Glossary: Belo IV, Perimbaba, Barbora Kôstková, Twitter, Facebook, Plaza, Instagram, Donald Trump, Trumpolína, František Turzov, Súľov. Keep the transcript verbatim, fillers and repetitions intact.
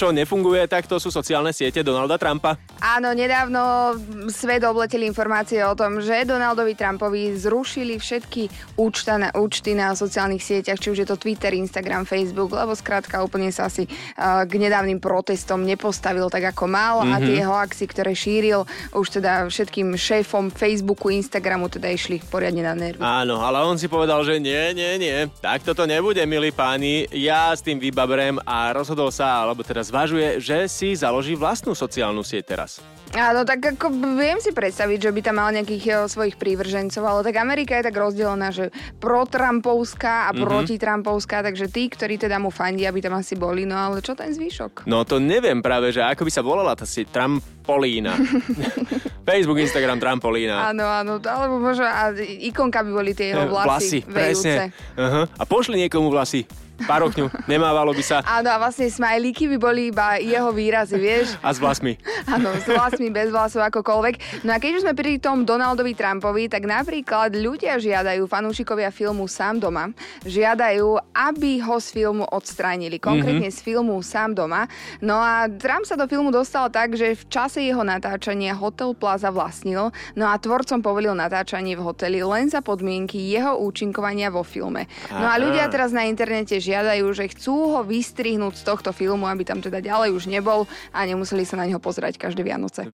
čo nefunguje, tak to sú sociálne siete Donalda Trumpa. Áno, nedávno svet obleteli informácie o tom, že Donaldovi Trumpovi zrušili všetky účta na, účty na sociálnych sieťach, či už je to Twitter, Instagram, Facebook, lebo skrátka úplne sa asi uh, k nedávnym protestom nepostavil tak, ako mal, mm-hmm. a tie hoaxy, ktoré šíril, už teda všetkým šéfom Facebooku, Instagramu teda išli poriadne na nervy. Áno, ale on si povedal, že nie, nie, nie, tak toto nebude, milí páni, ja s tým vybabrem a rozhodol sa, alebo teda zvažuje, že si založí vlastnú sociálnu sieť teraz. Áno, tak ako viem si predstaviť, že by tam mal nejakých svojich prívržencov, ale tak Amerika je tak rozdelená, že pro-trumpovská a mm-hmm. proti-trumpovská, takže tí, ktorí teda mu fandia, by tam asi boli, no ale čo ten zvyšok? No to neviem práve, že ako by sa volala tá sieť Trumpolína. Facebook, Instagram, Trumpolína. Áno, áno, alebo možno a ikonka by boli tie jeho vlasy. Vlasy, presne. Uh-huh. A pošli niekomu vlasy. Parokňu, nemávalo by sa. Áno, a vlastne smajlíky by boli iba jeho výrazy, vieš? A s vlasmi. Áno, s vlasmi, bez vlasov, akokoľvek. No a keď už sme pri tom Donaldovi Trumpovi, tak napríklad ľudia žiadajú, fanúšikovia filmu Sám doma, žiadajú, aby ho z filmu odstránili. Konkrétne mm-hmm. z filmu Sám doma. No a Trump sa do filmu dostal tak, že v čase jeho natáčania hotel Plaza vlastnil, no a tvorcom povolil natáčanie v hoteli len za podmienky jeho účinkovania vo filme. No a ľudia teraz na internete žiadajú, žiadajú, že chcú ho vystrihnúť z tohto filmu, aby tam teda ďalej už nebol a nemuseli sa na neho pozerať každé Vianoce.